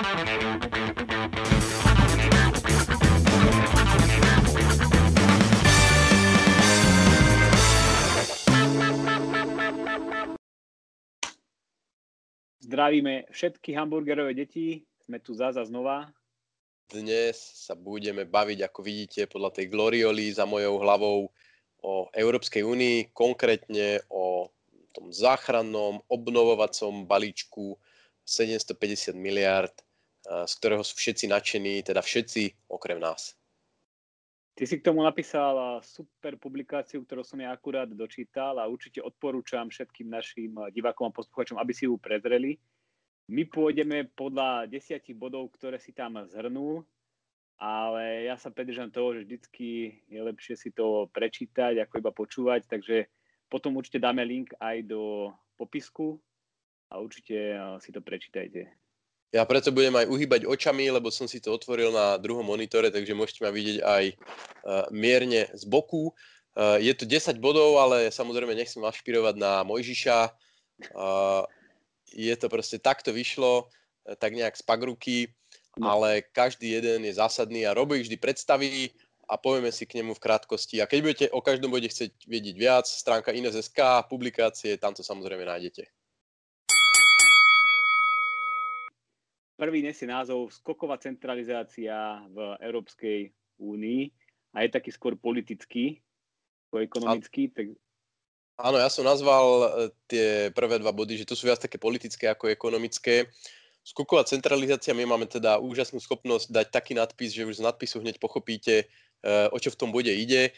Zdravíme všetky hamburgerové deti, sme tu Zaza znova. Dnes sa budeme baviť, ako vidíte, podľa tej glorioly za mojou hlavou o Európskej únii, konkrétne o tom záchrannom obnovovacom balíčku 750 miliárd, z ktorého sú všetci nadšení, teda všetci okrem nás. Ty si k tomu napísal super publikáciu, ktorú som ja akurát dočítal a určite odporúčam všetkým našim divákom a poslucháčom, aby si ju prezreli. My pôjdeme podľa 10 bodov, ktoré si tam zhrnul, ale ja sa pridržam toho, že vždycky je lepšie si to prečítať, ako iba počúvať, takže potom určite dáme link aj do popisku a určite si to prečítajte. Ja preto budem aj uhýbať očami, lebo som si to otvoril na druhom monitore, takže môžete ma vidieť aj mierne z boku. Je to 10 bodov, ale samozrejme nechcem našpirovať na Mojžiša. Je to proste takto vyšlo, tak nejak z pagruky, ale každý jeden je zásadný a Robo ich vždy predstaví a povieme si k nemu v krátkosti. A keď budete o každom bode chcieť vedieť viac, stránka INSSK, publikácie, tam to samozrejme nájdete. Prvý nesie názov Skoková centralizácia v Európskej únii a je taký skôr politický, skôr ekonomický. Áno, ja som nazval tie prvé dva body, že to sú viac také politické ako ekonomické. Skoková centralizácia, my máme teda úžasnú schopnosť dať taký nadpis, že už z nadpisu hneď pochopíte, o čo v tom bode ide,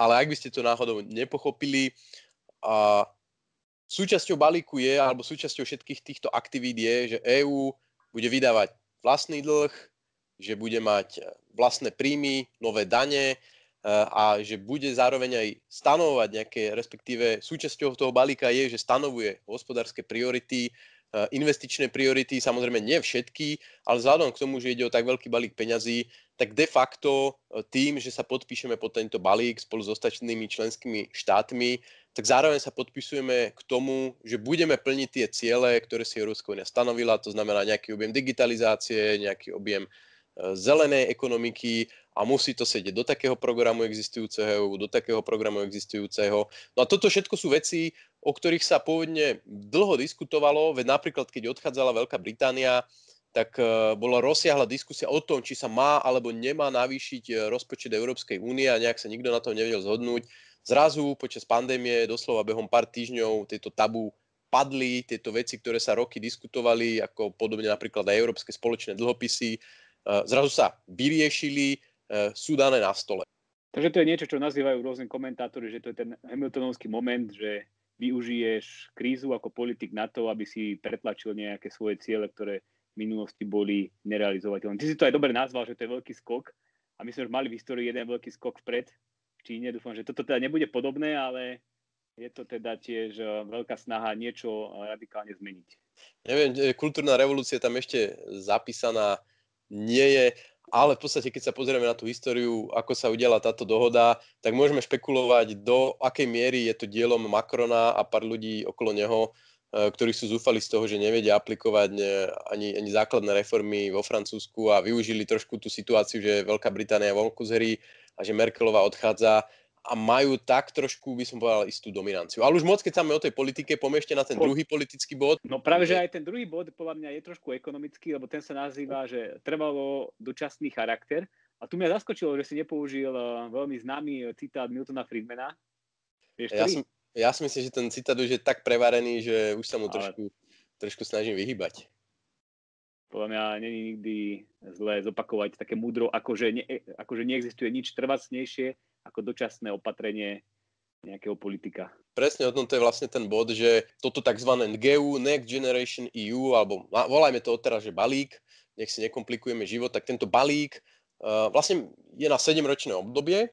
ale ak by ste to náhodou nepochopili, a súčasťou balíku je, alebo súčasťou všetkých týchto aktivít je, že EÚ bude vydávať vlastný dlh, že bude mať vlastné príjmy, nové dane a že bude zároveň aj stanovovať nejaké, respektíve súčasťou toho balíka je, že stanovuje hospodárske priority, investičné priority, samozrejme nie všetky, ale vzhľadom k tomu, že ide o tak veľký balík peňazí, tak de facto tým, že sa podpíšeme pod tento balík spolu s ostatnými členskými štátmi, tak zároveň sa podpisujeme k tomu, že budeme plniť tie ciele, ktoré si Európska únia stanovila, to znamená nejaký objem digitalizácie, nejaký objem zelenej ekonomiky a musí to sedieť do takého programu existujúceho, No a toto všetko sú veci, o ktorých sa pôvodne dlho diskutovalo, veď napríklad, keď odchádzala Veľká Británia, tak bola rozsiahla diskusia o tom, či sa má alebo nemá navýšiť rozpočet Európskej únie a nejak sa nikto na to nevedel zhodnúť. Zrazu počas pandémie, doslova behom pár týždňov, tieto tabu padli, tieto veci, ktoré sa roky diskutovali, ako podobne napríklad aj európske spoločné dlhopisy, zrazu sa vyriešili, sú dané na stole. Takže to je niečo, čo nazývajú rôzne komentátori, že to je ten hamiltonovský moment, že využiješ krízu ako politik na to, aby si pretlačil nejaké svoje ciele, ktoré v minulosti boli nerealizovateľné. Ty si to aj dobre nazval, že to je veľký skok a my sme už mali v histórii jeden veľký skok vpred, Číne. Dúfam, že toto teda nebude podobné, ale je to teda tiež veľká snaha niečo radikálne zmeniť. Neviem, kultúrna revolúcia tam ešte zapísaná nie je, ale v podstate, keď sa pozrieme na tú históriu, ako sa udiala táto dohoda, tak môžeme špekulovať, do akej miery je to dielom Macrona a pár ľudí okolo neho, ktorí sú zúfali z toho, že nevedia aplikovať ani základné reformy vo Francúzsku a využili trošku tú situáciu, že Veľká Británia je vonku z hry a že Merkelová odchádza a majú tak trošku, by som povedal, istú dominanciu. Ale už moc, keď sa máme o tej politike, pomiešte na ten druhý politický bod. No práve, že aj ten druhý bod, podľa mňa, je trošku ekonomický, lebo ten sa nazýva, že trvalo dočasný charakter. A tu mňa zaskočilo, že si nepoužil veľmi známy citát Miltona Friedmana. Vieš, ja si myslím, že ten citát už je tak prevarený, že už sa mu trošku snažím vyhýbať. Podľa mňa není nikdy zlé zopakovať také múdro, akože neexistuje nič trvácnejšie ako dočasné opatrenie nejakého politika. Presne o tom to je vlastne ten bod, že toto tzv. NGEU, Next Generation EU, alebo volajme to odteraz, že balík, nech si nekomplikujeme život, tak tento balík vlastne je na 7-ročné obdobie,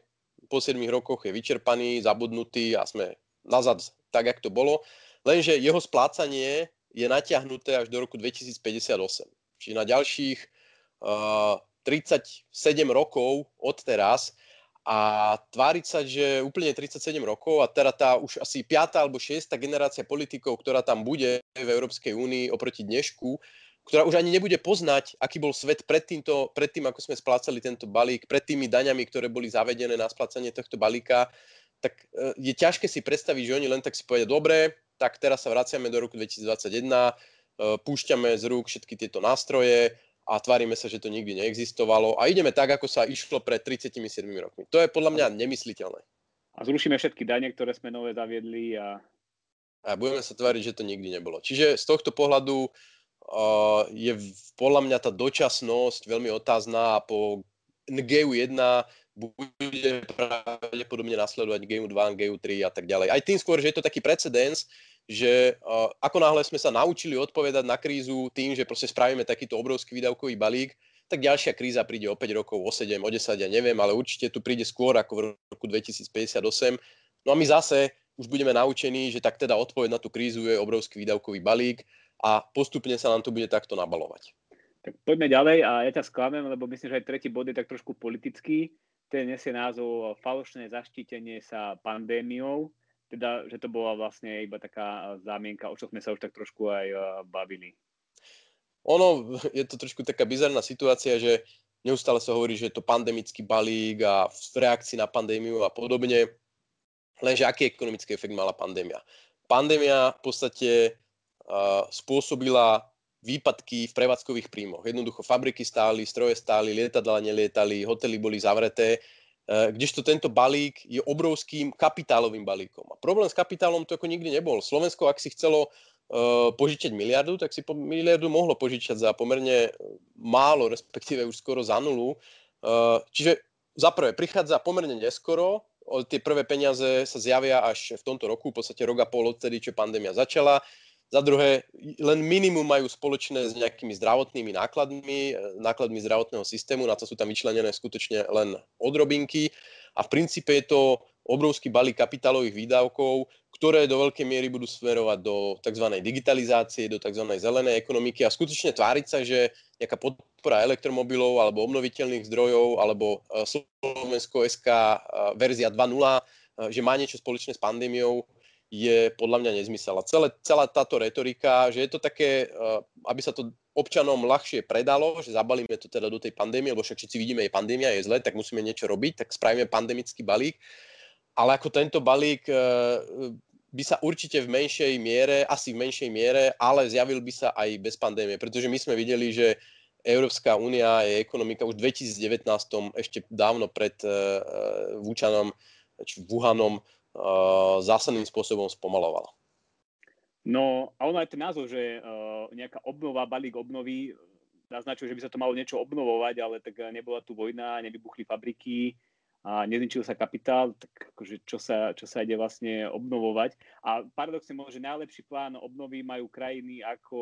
po 7 rokoch je vyčerpaný, zabudnutý a sme nazad tak, jak to bolo, lenže jeho splácanie je natiahnuté až do roku 2058. Čiže na ďalších 37 rokov od teraz a tváriť sa, že úplne 37 rokov a teda tá už asi 5. alebo 6. generácia politikov, ktorá tam bude v Európskej únii oproti dnešku, ktorá už ani nebude poznať, aký bol svet predtým, ako sme splácali tento balík, pred tými daňami, ktoré boli zavedené na splácanie tohto balíka, tak je ťažké si predstaviť, že oni len tak si povedia, dobre, tak teraz sa vraciame do roku 2021, púšťame z rúk všetky tieto nástroje a tvárime sa, že to nikdy neexistovalo a ideme tak, ako sa išlo pred 37 rokmi. To je podľa mňa nemysliteľné. A zrušíme všetky dane, ktoré sme nové zaviedli a budeme sa tváriť, že to nikdy nebolo. Čiže z tohto pohľadu je podľa mňa tá dočasnosť veľmi otázna a po GEU 1 bude pravdepodobne nasledovať GEU 2, GEU 3 a tak ďalej. Aj tým skôr, že je to taký precedens, že ako náhle sme sa naučili odpovedať na krízu tým, že proste spravíme takýto obrovský výdavkový balík, tak ďalšia kríza príde o 5 rokov, o 7, o 10, ja neviem, ale určite tu príde skôr ako v roku 2058. No a my zase už budeme naučení, že tak teda odpoveď na tú krízu je obrovský výdavkový balík a postupne sa nám to bude takto nabalovať. Tak poďme ďalej a ja ťa sklamem, lebo myslím, že aj tretí bod je tak trošku politický. Ten nesie názov falošné zaštítenie sa pandémiou, teda, že to bola vlastne iba taká zámienka, o čo sme sa už tak trošku aj bavili. Ono, je to trošku taká bizarná situácia, že neustále sa hovorí, že je to pandemický balík a v reakcii na pandémiu a podobne, lenže aký ekonomický efekt mala pandémia? Pandémia v podstate spôsobila výpadky v prevádzkových príjmoch. Jednoducho fabriky stáli, stroje stáli, lietadlá nelietali, hotely boli zavreté, kdežto tento balík je obrovským kapitálovým balíkom. A problém s kapitálom to ako nikdy nebol. Slovensko, ak si chcelo požičať miliardu, tak si po miliardu mohlo požičať za pomerne málo, respektíve už skoro za nulu. Čiže za prvé, prichádza pomerne neskoro, tie prvé peniaze sa zjavia až v tomto roku, v podstate rok a pol odtedy, čo pandémia začala. Za druhé, len minimum majú spoločné s nejakými zdravotnými nákladmi zdravotného systému, na to sú tam vyčlenené skutočne len odrobinky a v princípe je to obrovský balík kapitálových výdavkov, ktoré do veľkej miery budú smerovať do tzv. Digitalizácie, do tzv. Zelenej ekonomiky a skutočne tváriť sa, že nejaká podpora elektromobilov alebo obnoviteľných zdrojov alebo Slovensko.sk verzia 2.0, že má niečo spoločné s pandémiou, je podľa mňa nezmysel. Celá táto retorika, že je to také, aby sa to občanom ľahšie predalo, že zabalíme to teda do tej pandémie, lebo však všetci vidíme, je pandémia, je zle, tak musíme niečo robiť, tak spravíme pandemický balík. Ale ako tento balík by sa určite v menšej miere, ale zjavil by sa aj bez pandémie, pretože my sme videli, že Európska únia je ekonomika už v 2019, ešte dávno pred Wuhanom, zásadným spôsobom spomalovala. No a ono aj ten názov, že nejaká obnova, balík obnovy, naznačuje, že by sa to malo niečo obnovovať, ale tak nebola tu vojna, nevybuchli fabriky a nezničil sa kapitál, tak akože čo sa ide vlastne obnovovať. A paradoxne môže, že najlepší plán obnovy majú krajiny ako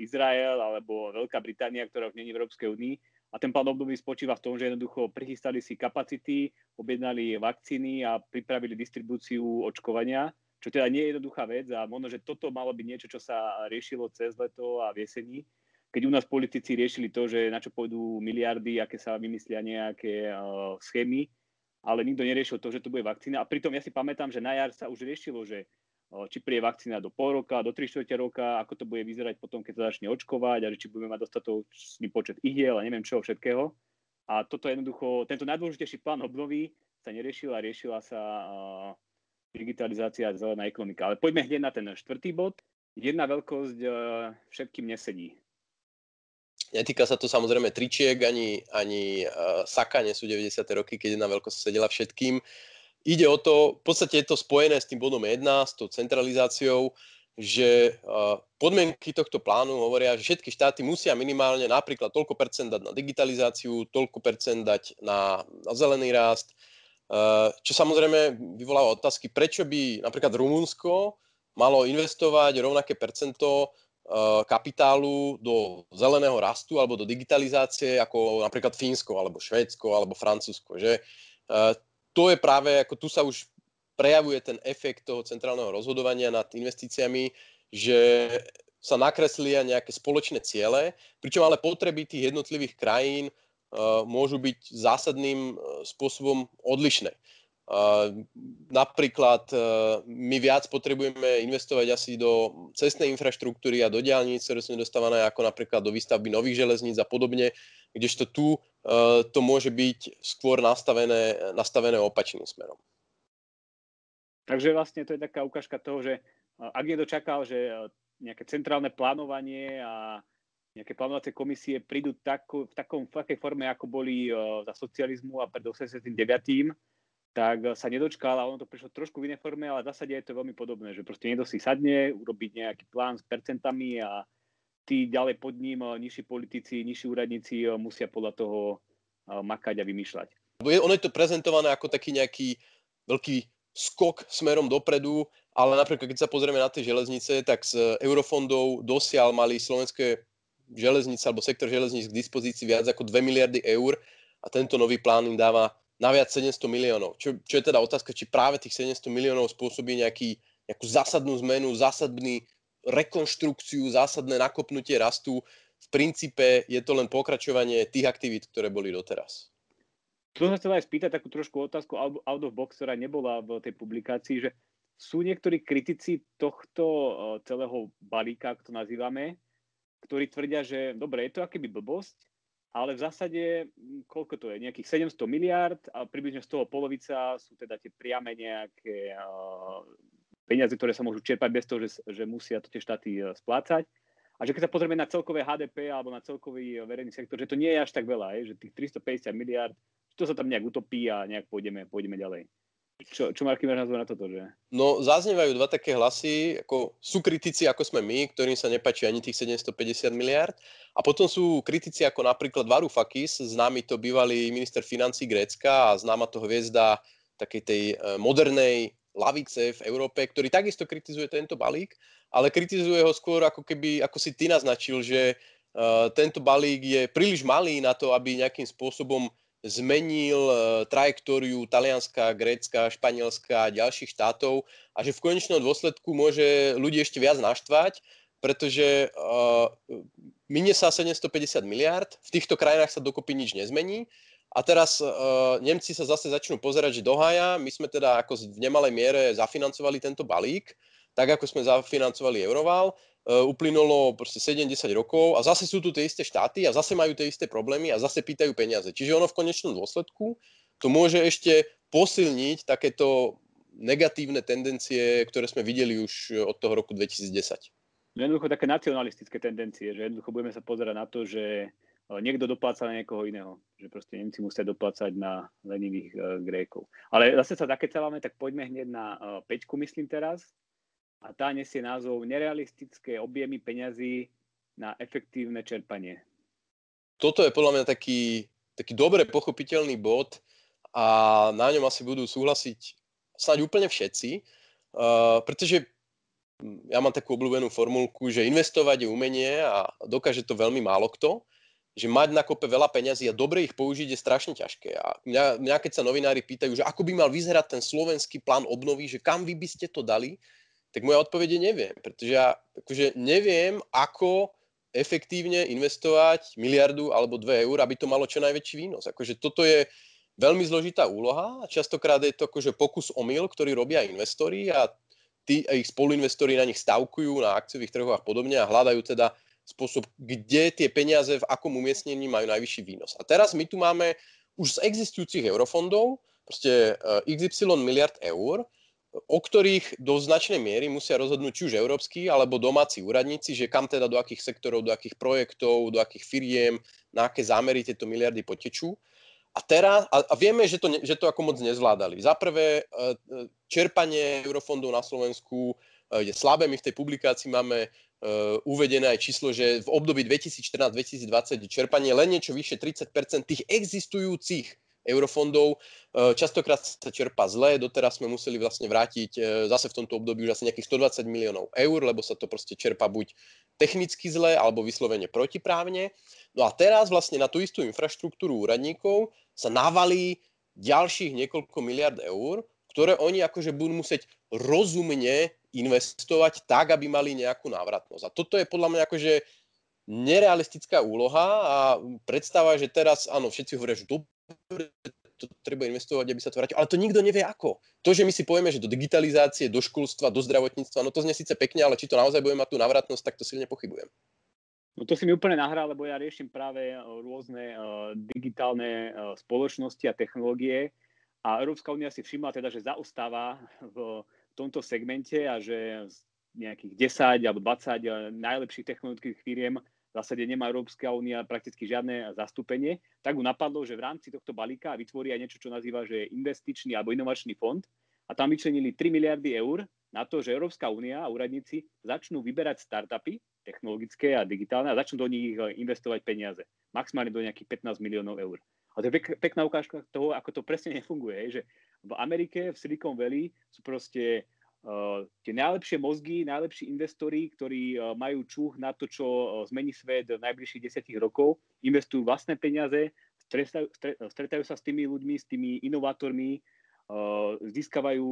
Izrael alebo Veľká Británia, ktorá už nie je v Európskej únii. A ten plán obnovy spočíva v tom, že jednoducho prichystali si kapacity, objednali vakcíny a pripravili distribúciu očkovania, čo teda nie je jednoduchá vec a možno, že toto malo byť niečo, čo sa riešilo cez leto a v jeseni, keď u nás politici riešili to, že na čo pôjdu miliardy, aké sa vymyslia nejaké schémy, ale nikto neriešil to, že to bude vakcína. A pritom ja si pamätám, že na jar sa už riešilo, že či príde vakcína do pol roka, do 3/4 roka, ako to bude vyzerať potom, keď sa začne očkovať a či budeme mať dostatočný počet ihiel a neviem čoho všetkého. A toto jednoducho, tento najdôležitejší plán obnovy sa neriešil a riešila sa digitalizácia a zelená ekonomika. Ale poďme hneď na ten štvrtý bod. Jedna veľkosť všetkým nesedí. Netýka sa to samozrejme tričiek, ani saka, nie sú 90. roky, keď jedna veľkosť sedela všetkým. Ide o to, v podstate je to spojené s tým bodom 1, s tou centralizáciou, že podmienky tohto plánu hovoria, že všetky štáty musia minimálne napríklad toľko percent dať na digitalizáciu, toľko percent dať na zelený rast, čo samozrejme vyvoláva otázky, prečo by napríklad Rumunsko malo investovať rovnaké percento kapitálu do zeleného rastu alebo do digitalizácie ako napríklad Fínsko alebo Švédsko alebo Francúzsko, že to je práve, ako tu sa už prejavuje ten efekt toho centrálneho rozhodovania nad investíciami, že sa nakreslia nejaké spoločné ciele, pričom ale potreby tých jednotlivých krajín môžu byť zásadným spôsobom odlišné. Napríklad my viac potrebujeme investovať asi do cestnej infraštruktúry a do diaľnic, ktoré sú nedostávané, ako napríklad do výstavby nových železníc a podobne, kdežto tu to môže byť skôr nastavené opačným smerom. Takže vlastne to je taká ukážka toho, že ak niekto čakal, že nejaké centrálne plánovanie a nejaké plánovacie komisie prídu v takej forme, ako boli za socializmu a pred 89., tak sa nedočkal a ono to prišlo trošku v inej forme, ale v zásade je to veľmi podobné, že proste niekto si sadne, urobiť nejaký plán s percentami a tí ďalej pod ním nižší politici, nižší úradníci musia podľa toho makať a vymýšľať. Ono je to prezentované ako taký nejaký veľký skok smerom dopredu, ale napríklad keď sa pozrieme na tie železnice, tak z eurofondov dosiaľ mali slovenské železnice alebo sektor železníc k dispozícii viac ako 2 miliardy eur a tento nový plán im dáva naviac 700 miliónov. Čo je teda otázka, či práve tých 700 miliónov spôsobí nejakú zásadnú zmenu, zásadnú rekonštrukciu, zásadné nakopnutie rastu. V princípe je to len pokračovanie tých aktivít, ktoré boli doteraz. Tu sa chcel aj spýtať takú trošku otázku out of box, ktorá nebola v tej publikácii, že sú niektorí kritici tohto celého balíka, ako to nazývame, ktorí tvrdia, že dobre, je to akoby blbosť, ale v zásade, koľko to je, nejakých 700 miliárd a približne z toho polovica sú teda tie priame nejaké peniaze, ktoré sa môžu čerpať bez toho, že musia to tie štáty splácať. A že keď sa pozrieme na celkové HDP alebo na celkový verejný sektor, že to nie je až tak veľa, že tých 350 miliárd, to sa tam nejak utopí a nejak pôjdeme ďalej. Čo Marky, máš názor na toto, že? No, zaznievajú dva také hlasy, ako sú kritici, ako sme my, ktorým sa nepáči ani tých 750 miliárd. A potom sú kritici, ako napríklad Varoufakis, známy to bývalý minister financí Grécka a známa to hviezda takej tej modernej lavice v Európe, ktorý takisto kritizuje tento balík, ale kritizuje ho skôr ako si ty naznačil, že tento balík je príliš malý na to, aby nejakým spôsobom zmenil trajektóriu Talianska, Grécka, Španielska a ďalších štátov a že v konečnom dôsledku môže ľudí ešte viac naštvať, pretože minie sa 750 miliárd, v týchto krajinách sa dokopy nič nezmení a teraz Nemci sa zase začnú pozerať, že dohaja, my sme teda ako v nemalej miere zafinancovali tento balík, tak ako sme zafinancovali Euroval, uplynulo proste 7-10 rokov a zase sú tu tie isté štáty a zase majú tie isté problémy a zase pýtajú peniaze. Čiže ono v konečnom dôsledku to môže ešte posilniť takéto negatívne tendencie, ktoré sme videli už od toho roku 2010. Jednoducho také nacionalistické tendencie, že jednoducho budeme sa pozerať na to, že niekto dopláca na niekoho iného, že proste Nemci musia doplácať na lenivých Grékov. Ale zase sa zakecávame, tak poďme hneď na peťku, myslím teraz. A tá nesie názov Nerealistické objemy peňazí na efektívne čerpanie. Toto je podľa mňa taký dobre pochopiteľný bod a na ňom asi budú súhlasiť snáď úplne všetci, pretože ja mám takú obľúbenú formulku, že investovať je umenie a dokáže to veľmi málo kto, že mať na kope veľa peňazí a dobre ich použiť je strašne ťažké. A mňa keď sa novinári pýtajú, že ako by mal vyzerať ten slovenský plán obnovy, že kam vy by ste to dali, tak moja odpoveď je neviem, pretože ja neviem, ako efektívne investovať miliardu alebo 2 eur, aby to malo čo najväčší výnos. Toto je veľmi zložitá úloha a častokrát je to pokus omyl, ktorý robia investori a ich spoluinvestori na nich stavkujú na akciových trhoch a podobne a hľadajú teda spôsob, kde tie peniaze v akom umiestnení majú najvyšší výnos. A teraz my tu máme už z existujúcich eurofondov proste XY miliard eur, o ktorých do značnej miery musia rozhodnúť či už európsky alebo domáci úradníci, že kam teda do akých sektorov, do akých projektov, do akých firiem, na aké zámery tieto miliardy potečú. A vieme, že to ako moc nezvládali. Za prvé, čerpanie eurofondov na Slovensku je slabé. My v tej publikácii máme uvedené aj číslo, že v období 2014-2020 čerpanie len niečo vyššie 30% tých existujúcich eurofondov. Častokrát sa čerpa zle, doteraz sme museli vlastne vrátiť zase v tomto období už asi nejakých 120 miliónov eur, lebo sa to proste čerpa buď technicky zle, alebo vyslovene protiprávne. No a teraz vlastne na tú istú infraštruktúru úradníkov sa navalí ďalších niekoľko miliard eur, ktoré oni budú musieť rozumne investovať tak, aby mali nejakú návratnosť. A toto je podľa mňa nerealistická úloha a predstava, že teraz, áno, všetci hovoria, že dobre, to treba investovať, aby sa to vrátilo. Ale to nikto nevie ako. To, že my si povieme, že do digitalizácie, do školstva, do zdravotníctva, no to znie síce pekne, ale či to naozaj bude mať tú návratnosť, tak to silne pochybujem. No to si mi úplne nahrá, lebo ja riešim práve rôzne digitálne spoločnosti a technológie a Európska únia si všimla teda, že zaostáva v tomto segmente a že z nejakých 10 alebo 20 najlepších technologických firiem v zásade nemá Európska únia prakticky žiadne zastúpenie, tak mu napadlo, že v rámci tohto balíka vytvoria niečo, čo nazýva, že investičný alebo inovačný fond a tam vyčlenili 3 miliardy eur na to, že Európska únia a úradníci začnú vyberať startupy technologické a digitálne a začnú do nich investovať peniaze. Maximálne do nejakých 15 miliónov eur. A to je pekná ukážka toho, ako to presne nefunguje. Že v Amerike, v Silicon Valley sú proste tie najlepšie mozgy, najlepší investori, ktorí majú čuch na to, čo zmení svet v najbližších 10 rokov, investujú vlastné peniaze, stretajú sa s tými ľuďmi, s tými inovátormi, získavajú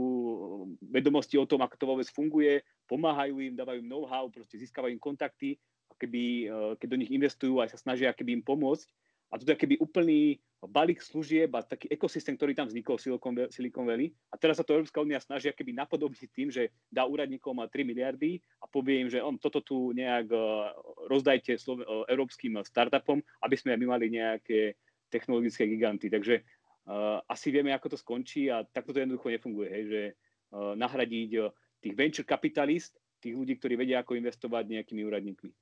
vedomosti o tom, ako to vôbec funguje, pomáhajú im, dávajú im know-how, proste získavajú im kontakty, keď do nich investujú aj sa snažia im pomôcť. A to je úplný balík služieb a taký ekosystém, ktorý tam vznikol v Silicon Valley. A teraz sa to Európska únia snaží napodobniť tým, že dá úradníkom 3 miliardy a povie im, že toto tu nejak rozdajte európskym startupom, aby sme my mali nejaké technologické giganty. Takže asi vieme, ako to skončí a takto to jednoducho nefunguje. Hej? Že nahradiť tých venture kapitalist, tých ľudí, ktorí vedia, ako investovať nejakými úradníkmi.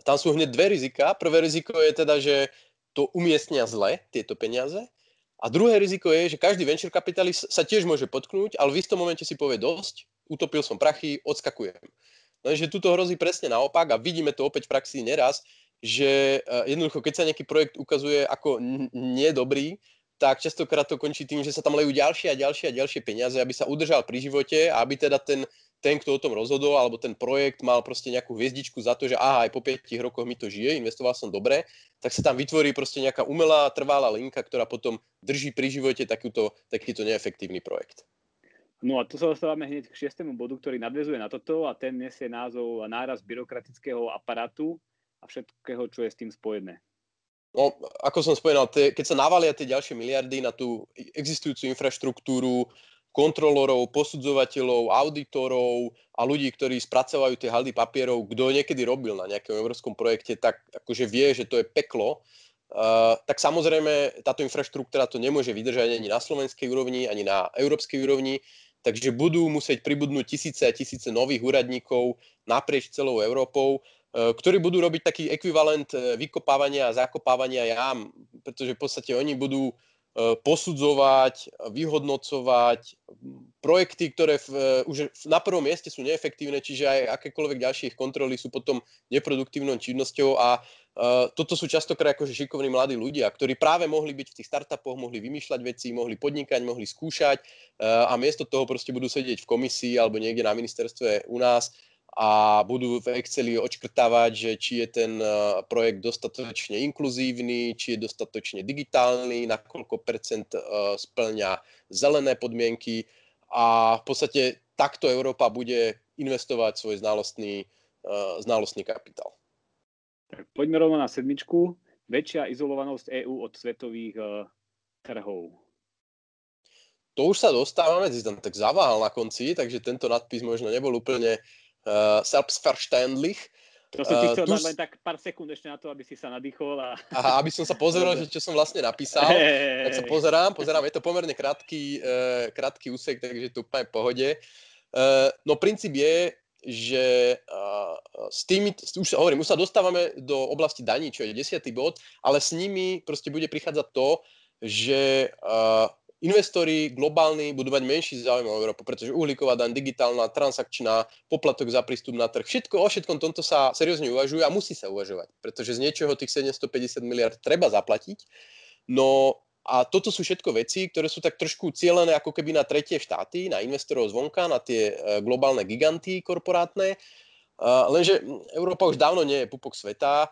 A tam sú hneď dve rizika. Prvé riziko je teda, že to umiestnia zle, tieto peniaze. A druhé riziko je, že každý venture kapitalist sa tiež môže potknúť, ale v istom momente si povie dosť, utopil som prachy, odskakujem. Lenže tuto hrozí presne naopak a vidíme to opäť v praxi neraz, že jednoducho, keď sa nejaký projekt ukazuje ako nedobrý, tak častokrát to končí tým, že sa tam lejú ďalšie peniaze, aby sa udržal pri živote a aby teda ten, kto o tom rozhodol, alebo ten projekt mal proste nejakú hviezdičku za to, že aha, aj po 5 rokoch mi to žije, investoval som dobre, tak sa tam vytvorí proste nejaká umelá, trvalá linka, ktorá potom drží pri živote takýto neefektívny projekt. No a tu sa dostávame hneď k 6. bodu, ktorý nadväzuje na toto a ten nesie názov nárast byrokratického aparátu a všetkého, čo je s tým spojené. No, ako som spomenal, keď sa navalia tie ďalšie miliardy na tú existujúcu infraštruktúru, kontrolorov, posudzovateľov, auditorov a ľudí, ktorí spracovajú tie haldy papierov, kto niekedy robil na nejakom európskom projekte, tak akože vie, že to je peklo, tak samozrejme táto infraštruktúra to nemôže vydržať ani na slovenskej úrovni, ani na európskej úrovni, takže budú musieť pribudnúť tisíce a tisíce nových úradníkov naprieč celou Európou, ktorí budú robiť taký ekvivalent vykopávania a zakopávania jám, pretože v podstate oni budú posudzovať, vyhodnocovať projekty, ktoré už na prvom mieste sú neefektívne, čiže aj akékoľvek ďalšie ich kontroly sú potom neproduktívnou činnosťou a toto sú častokrát akože šikovní mladí ľudia, ktorí práve mohli byť v tých startupoch, mohli vymýšľať veci, mohli podnikať, mohli skúšať a miesto toho proste budú sedieť v komisii alebo niekde na ministerstve u nás a budú v Exceli odškrtávať, že či je ten projekt dostatočne inkluzívny, či je dostatočne digitálny, na koľko percent splňa zelené podmienky a v podstate takto Európa bude investovať svoj znalostný kapitál. Tak poďme rovno na 7. Väčšia izolovanosť EÚ od svetových trhov. To už sa dostávame, si tam tak zavál na konci, takže tento nadpis možno nebol úplne selbstverständlich. To som ti chcel dať len tak pár sekúnd ešte na to, aby si sa nadýchol. Aha, aby som sa pozeral, že čo som vlastne napísal. Tak sa pozerám, je to pomerne krátky úsek, takže to úplne v pohode. No princíp je, že už sa dostávame do oblasti daní, čo je 10. bod, ale s nimi proste bude prichádzať to, že investori globálni budú mať menší záujem o Európu, pretože uhlíková daň, digitálna, transakčná, poplatok za prístup na trh, o všetkom tomto sa seriózne uvažuje a musí sa uvažovať, pretože z niečoho tých 750 miliard treba zaplatiť. No a toto sú všetko veci, ktoré sú tak trošku cielené ako keby na tretie štáty, na investorov zvonka, na tie globálne giganty korporátne. Lenže Európa už dávno nie je pupok sveta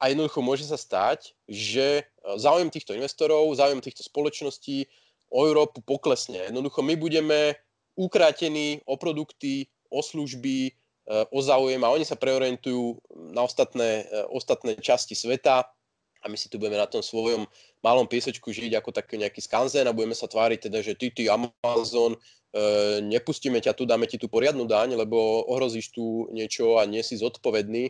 a jednoducho môže sa stať, že záujem týchto investorov, záujem týchto spoločností o Európu poklesne. Jednoducho my budeme ukrátení o produkty, o služby, o záujem a oni sa preorientujú na ostatné časti sveta a my si tu budeme na tom svojom malom piesočku žiť ako taký nejaký skanzen a budeme sa tváriť teda, že ty Amazon, nepustíme ťa tu, dáme ti tú poriadnu daň, lebo ohrozíš tu niečo a nie si zodpovedný.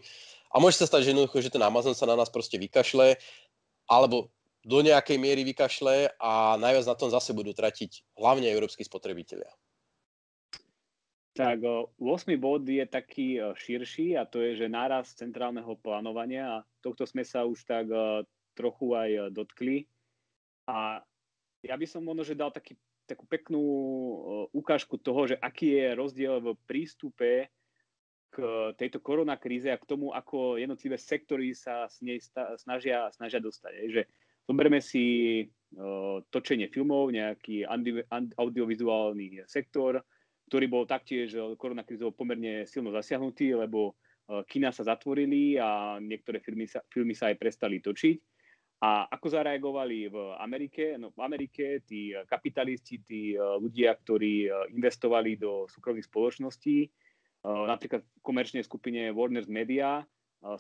A môže sa stať, že jednoducho, že ten Amazon sa na nás proste vykašle, alebo do nejakej miery vykašle a najviac na tom zase budú tratiť hlavne európski spotrebitelia. Tak, 8. bod je taký širší a to je, že nárast centrálneho plánovania a tohto sme sa už tak trochu aj dotkli. A ja by som možno, že dal takú peknú ukážku toho, že aký je rozdiel v prístupe k tejto koronakríze a k tomu, ako jednotlivé sektory sa s nej snažia dostať. Že zoberme si točenie filmov, nejaký audiovizuálny sektor, ktorý bol taktiež koronakrízou pomerne silno zasiahnutý, lebo kina sa zatvorili a niektoré filmy sa aj prestali točiť. A ako zareagovali v Amerike? No, v Amerike tí kapitalisti, tí ľudia, ktorí investovali do súkromných spoločností, napríklad v komerčnej skupine Warner Media,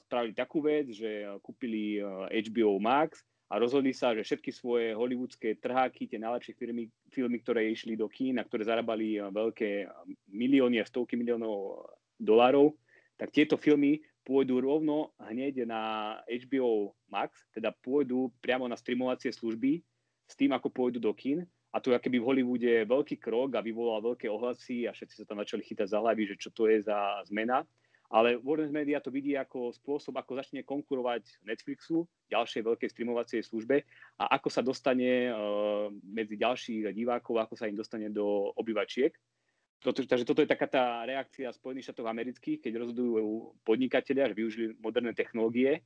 spravili takú vec, že kúpili HBO Max a rozhodli sa, že všetky svoje hollywoodské trháky, tie najlepšie filmy, ktoré išli do kín a ktoré zarábali veľké milióny a stovky miliónov dolárov, tak tieto filmy pôjdu rovno hneď na HBO Max, teda pôjdu priamo na streamovacie služby s tým, ako pôjdu do kín. A to je akoby v Hollywoode veľký krok a vyvolal veľké ohlasy a všetci sa tam začali chytať za hlavy, že čo to je za zmena. Ale Warner Media to vidí ako spôsob, ako začne konkurovať Netflixu, ďalšej veľkej streamovacej službe a ako sa dostane medzi ďalších divákov, ako sa im dostane do obývačiek. Takže toto je taká tá reakcia Spojených štátov amerických, keď rozhodujú podnikatelia, že využili moderné technológie.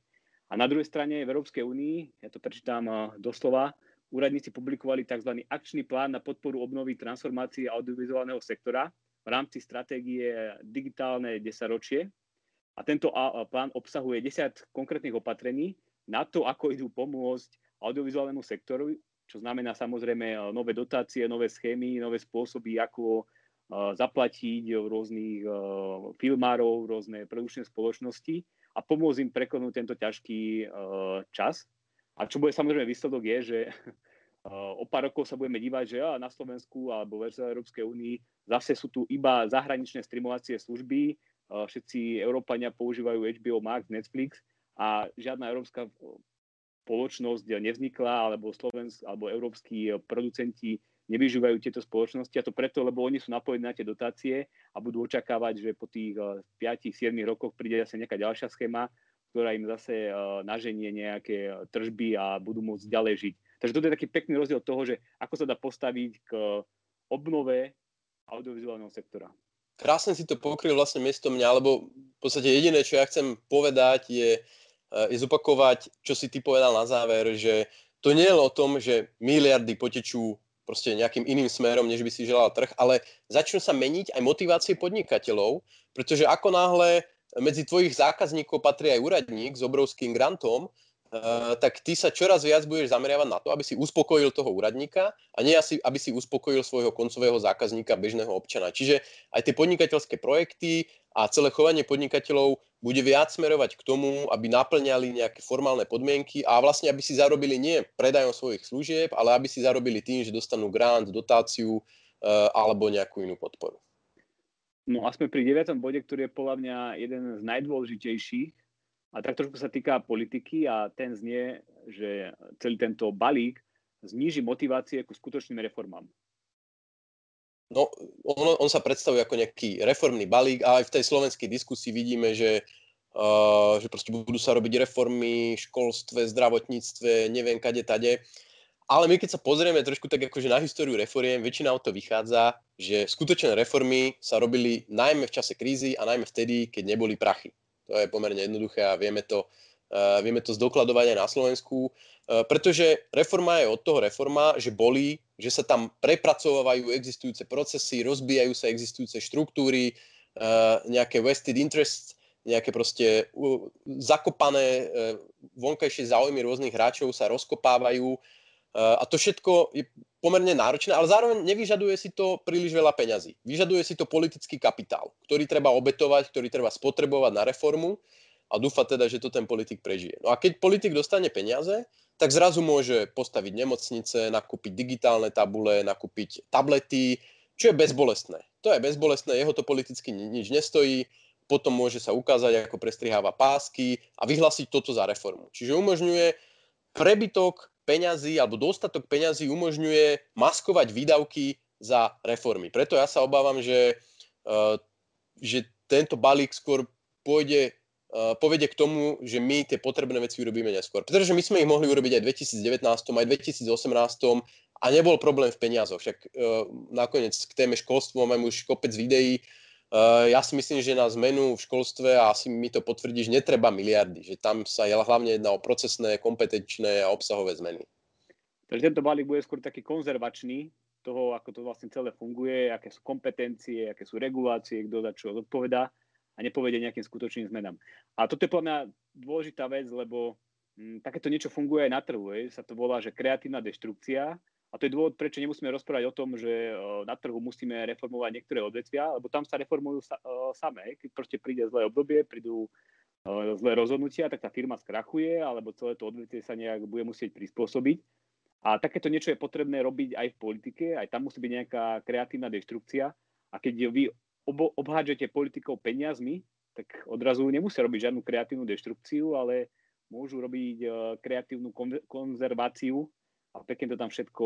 A na druhej strane v Európskej únii, ja to prečítam doslova, úradníci publikovali tzv. Akčný plán na podporu obnovy transformácie audiovizuálneho sektora v rámci stratégie digitálne 10-ročie. A tento plán obsahuje 10 konkrétnych opatrení na to, ako idú pomôcť audiovizuálnemu sektoru, čo znamená samozrejme nové dotácie, nové schémy, nové spôsoby, ako zaplatiť rôznych filmárov, rôzne produkčné spoločnosti a pomôcť im prekonúť tento ťažký čas. A čo bude samozrejme výsledok je, že o pár rokov sa budeme dívať, že na Slovensku alebo v Európskej únii zase sú tu iba zahraničné streamovacie služby, všetci Európania používajú HBO Max, Netflix a žiadna európska spoločnosť nevznikla, alebo európski producenti nevyužívajú tieto spoločnosti a to preto, lebo oni sú napojení na tie dotácie a budú očakávať, že po tých 5-7 rokoch príde zase nejaká ďalšia schéma, ktorá im zase naženie nejaké tržby a budú môcť ďalej žiť. Takže toto je taký pekný rozdiel toho, že ako sa dá postaviť k obnove audiovizuálneho sektora. Krásne si to pokryl vlastne miesto mňa, lebo v podstate jediné, čo ja chcem povedať, je zopakovať, čo si ty povedal na záver, že to nie je o tom, že miliardy potečú proste nejakým iným smerom, než by si želal trh, ale začnú sa meniť aj motivácie podnikateľov, pretože ako náhle medzi tvojich zákazníkov patrí aj úradník s obrovským grantom, tak ty sa čoraz viac budeš zameriavať na to, aby si uspokojil toho úradníka a nie aby si uspokojil svojho koncového zákazníka, bežného občana. Čiže aj tie podnikateľské projekty a celé chovanie podnikateľov bude viac smerovať k tomu, aby naplňali nejaké formálne podmienky a vlastne aby si zarobili nie predajom svojich služieb, ale aby si zarobili tým, že dostanú grant, dotáciu alebo nejakú inú podporu. No a sme pri 9. bode, ktorý je podľa mňa jeden z najdôležitejších. A tak trošku sa týka politiky a ten znie, že celý tento balík zníži motivácie ku skutočným reformám. No, on sa predstavuje ako nejaký reformný balík a aj v tej slovenskej diskusii vidíme, že proste budú sa robiť reformy v školstve, zdravotníctve, neviem kade, tade. Ale my keď sa pozrieme trošku tak akože na históriu reforiem, väčšina o to vychádza, že skutočné reformy sa robili najmä v čase krízy a najmä vtedy, keď neboli prachy. To je pomerne jednoduché a vieme to zdokladovať aj na Slovensku, pretože reforma je od toho reforma, že bolí, že sa tam prepracovajú existujúce procesy, rozbijajú sa existujúce štruktúry, nejaké vested interests, nejaké proste zakopané vonkajšie záujmy rôznych hráčov sa rozkopávajú a to všetko je pomerne náročné, ale zároveň nevyžaduje si to príliš veľa peňazí. Vyžaduje si to politický kapitál, ktorý treba obetovať, ktorý treba spotrebovať na reformu a dúfa teda, že to ten politik prežije. No a keď politik dostane peniaze, tak zrazu môže postaviť nemocnice, nakúpiť digitálne tabule, nakúpiť tablety, čo je bezbolestné. To je bezbolestné, jeho to politicky nič nestojí, potom môže sa ukázať, ako prestriháva pásky a vyhlásiť toto za reformu. Čiže umožňuje prebytok peňazí alebo dostatok peňazí umožňuje maskovať výdavky za reformy. Preto ja sa obávam, že tento balík skôr povede k tomu, že my tie potrebné veci urobíme neskôr. Pretože my sme ich mohli urobiť aj v 2019, aj v 2018 a nebol problém v peniazoch. Však nakoniec k téme školstva máme už kopec videí. Ja si myslím, že na zmenu v školstve, a asi mi to potvrdíš, netreba miliardy. Že tam sa hlavne jedná o procesné, kompetenčné a obsahové zmeny. Takže tento balík bude skôr taký konzervačný toho, ako to vlastne celé funguje, aké sú kompetencie, aké sú regulácie, kto za čo odpovedá, a nepovedie nejakým skutočným zmenám. A toto je pre mňa dôležitá vec, lebo takéto niečo funguje aj na trhu. Sa to volá, že kreatívna deštrukcia. A to je dôvod, prečo nemusíme rozprávať o tom, že na trhu musíme reformovať niektoré odvetvia, lebo tam sa reformujú samé. Keď proste príde zlé obdobie, prídu zlé rozhodnutia, tak tá firma skrachuje, alebo celé to odvetvie sa nejak bude musieť prispôsobiť. A takéto niečo je potrebné robiť aj v politike, aj tam musí byť nejaká kreatívna deštrukcia. A keď vy obhádžete politikov peniazmi, tak odrazu nemusia robiť žiadnu kreatívnu deštrukciu, ale môžu robiť kreatívnu konzerváciu a pekne to tam všetko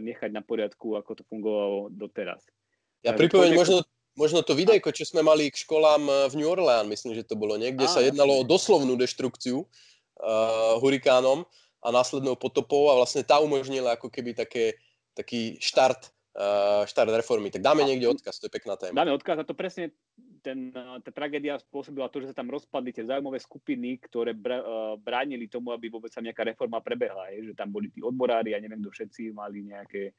nechať na poriadku, ako to fungovalo doteraz. Ja pripomeň možno to videjko, čo sme mali k školám v New Orleans, myslím, že to bolo niekde, sa jednalo o doslovnú deštrukciu hurikánom a následnou potopou a vlastne tá umožnila ako keby taký štart reformy. Tak dáme niekde odkaz, to je pekná téma. Dáme odkaz a to presne tá tragédia spôsobila to, že sa tam rozpadli tie záujmové skupiny, ktoré bránili tomu, aby vôbec sa nejaká reforma prebehla. Že tam boli tí odborári a neviem kto všetci mali nejaké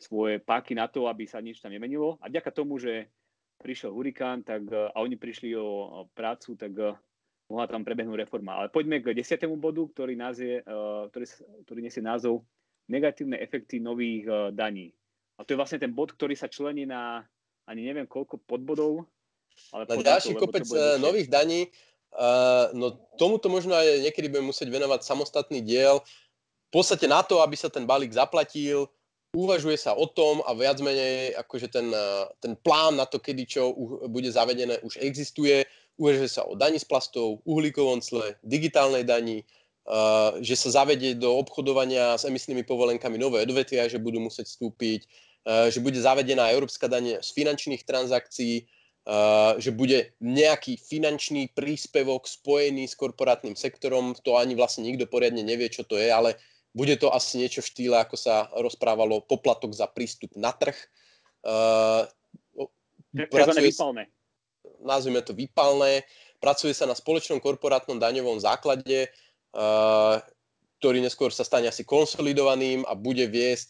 svoje páky na to, aby sa nič tam nemenilo. A vďaka tomu, že prišiel hurikán a oni prišli o prácu, tak mohla tam prebehnúť reforma. Ale poďme k 10. bodu, ktorý nesie názov Negatívne efekty nových daní. A to je vlastne ten bod, ktorý sa člení na ani neviem koľko podbodov. Ale na ďalší kopec nových daní. No tomuto možno aj niekedy budem musieť venovať samostatný diel. V podstate na to, aby sa ten balík zaplatil, uvažuje sa o tom a viac menej akože ten plán na to, kedy čo bude zavedené, už existuje. Uvažuje sa o dani z plastov, uhlíkovom cle, digitálnej dani, že sa zavedie do obchodovania s emisnými povolenkami nové odvetvia, že budú musieť vstúpiť, že bude zavedená európska daň z finančných transakcií, že bude nejaký finančný príspevok spojený s korporátnym sektorom. To ani vlastne nikto poriadne nevie, čo to je, ale bude to asi niečo v štýle, ako sa rozprávalo, poplatok za prístup na trh. Nazvime to výpalné. Pracuje sa na spoločnom korporátnom daňovom základe, ktorý neskôr sa stane asi konsolidovaným a bude viesť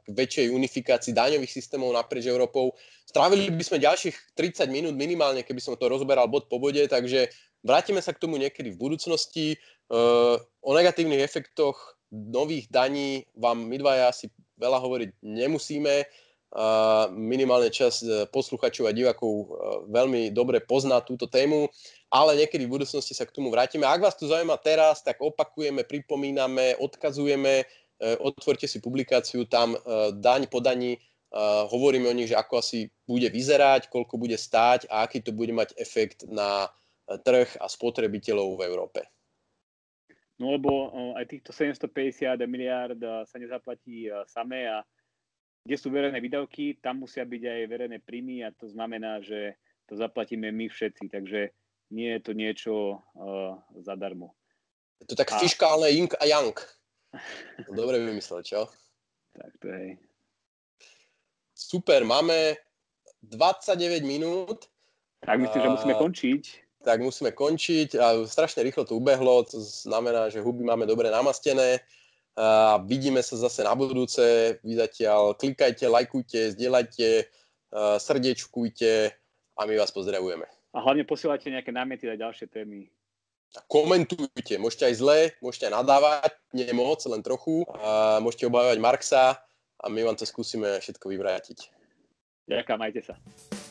k väčšej unifikácii daňových systémov naprieč Európou. Strávili by sme ďalších 30 minút minimálne, keby som to rozberal bod po bode, takže vrátime sa k tomu niekedy v budúcnosti. O negatívnych efektoch nových daní vám my dvaja asi veľa hovoriť nemusíme. Minimálne časť posluchačov a divákov veľmi dobre pozná túto tému. Ale niekedy v budúcnosti sa k tomu vrátime. Ak vás to zaujíma teraz, tak opakujeme, pripomíname, odkazujeme, otvorte si publikáciu, tam daň po daní, hovoríme o nich, že ako asi bude vyzerať, koľko bude stáť a aký to bude mať efekt na trh a spotrebiteľov v Európe. No lebo aj týchto 750 miliárd sa nezaplatí samé a kde sú verejné výdavky, tam musia byť aj verejné príjmy a to znamená, že to zaplatíme my všetci, takže nie je to niečo zadarmo. Je to tak fiškálne yin a yang. Dobre vymyslel, čo? Tak to je. Super, máme 29 minút. Tak myslím, že musíme končiť. Tak musíme končiť. A strašne rýchlo to ubehlo, to znamená, že huby máme dobre namastené. A vidíme sa zase na budúce. Vy zatiaľ klikajte, lajkujte, zdieľajte, srdiečkujte a my vás pozdravujeme. A hlavne posielajte nejaké námety na ďalšie témy. Komentujte. Môžete aj zle, môžete aj nadávať, nie moc, len trochu. A môžete obhajovať Marxa a my vám to skúsime všetko vyvrátiť. Ďakujem, majte sa.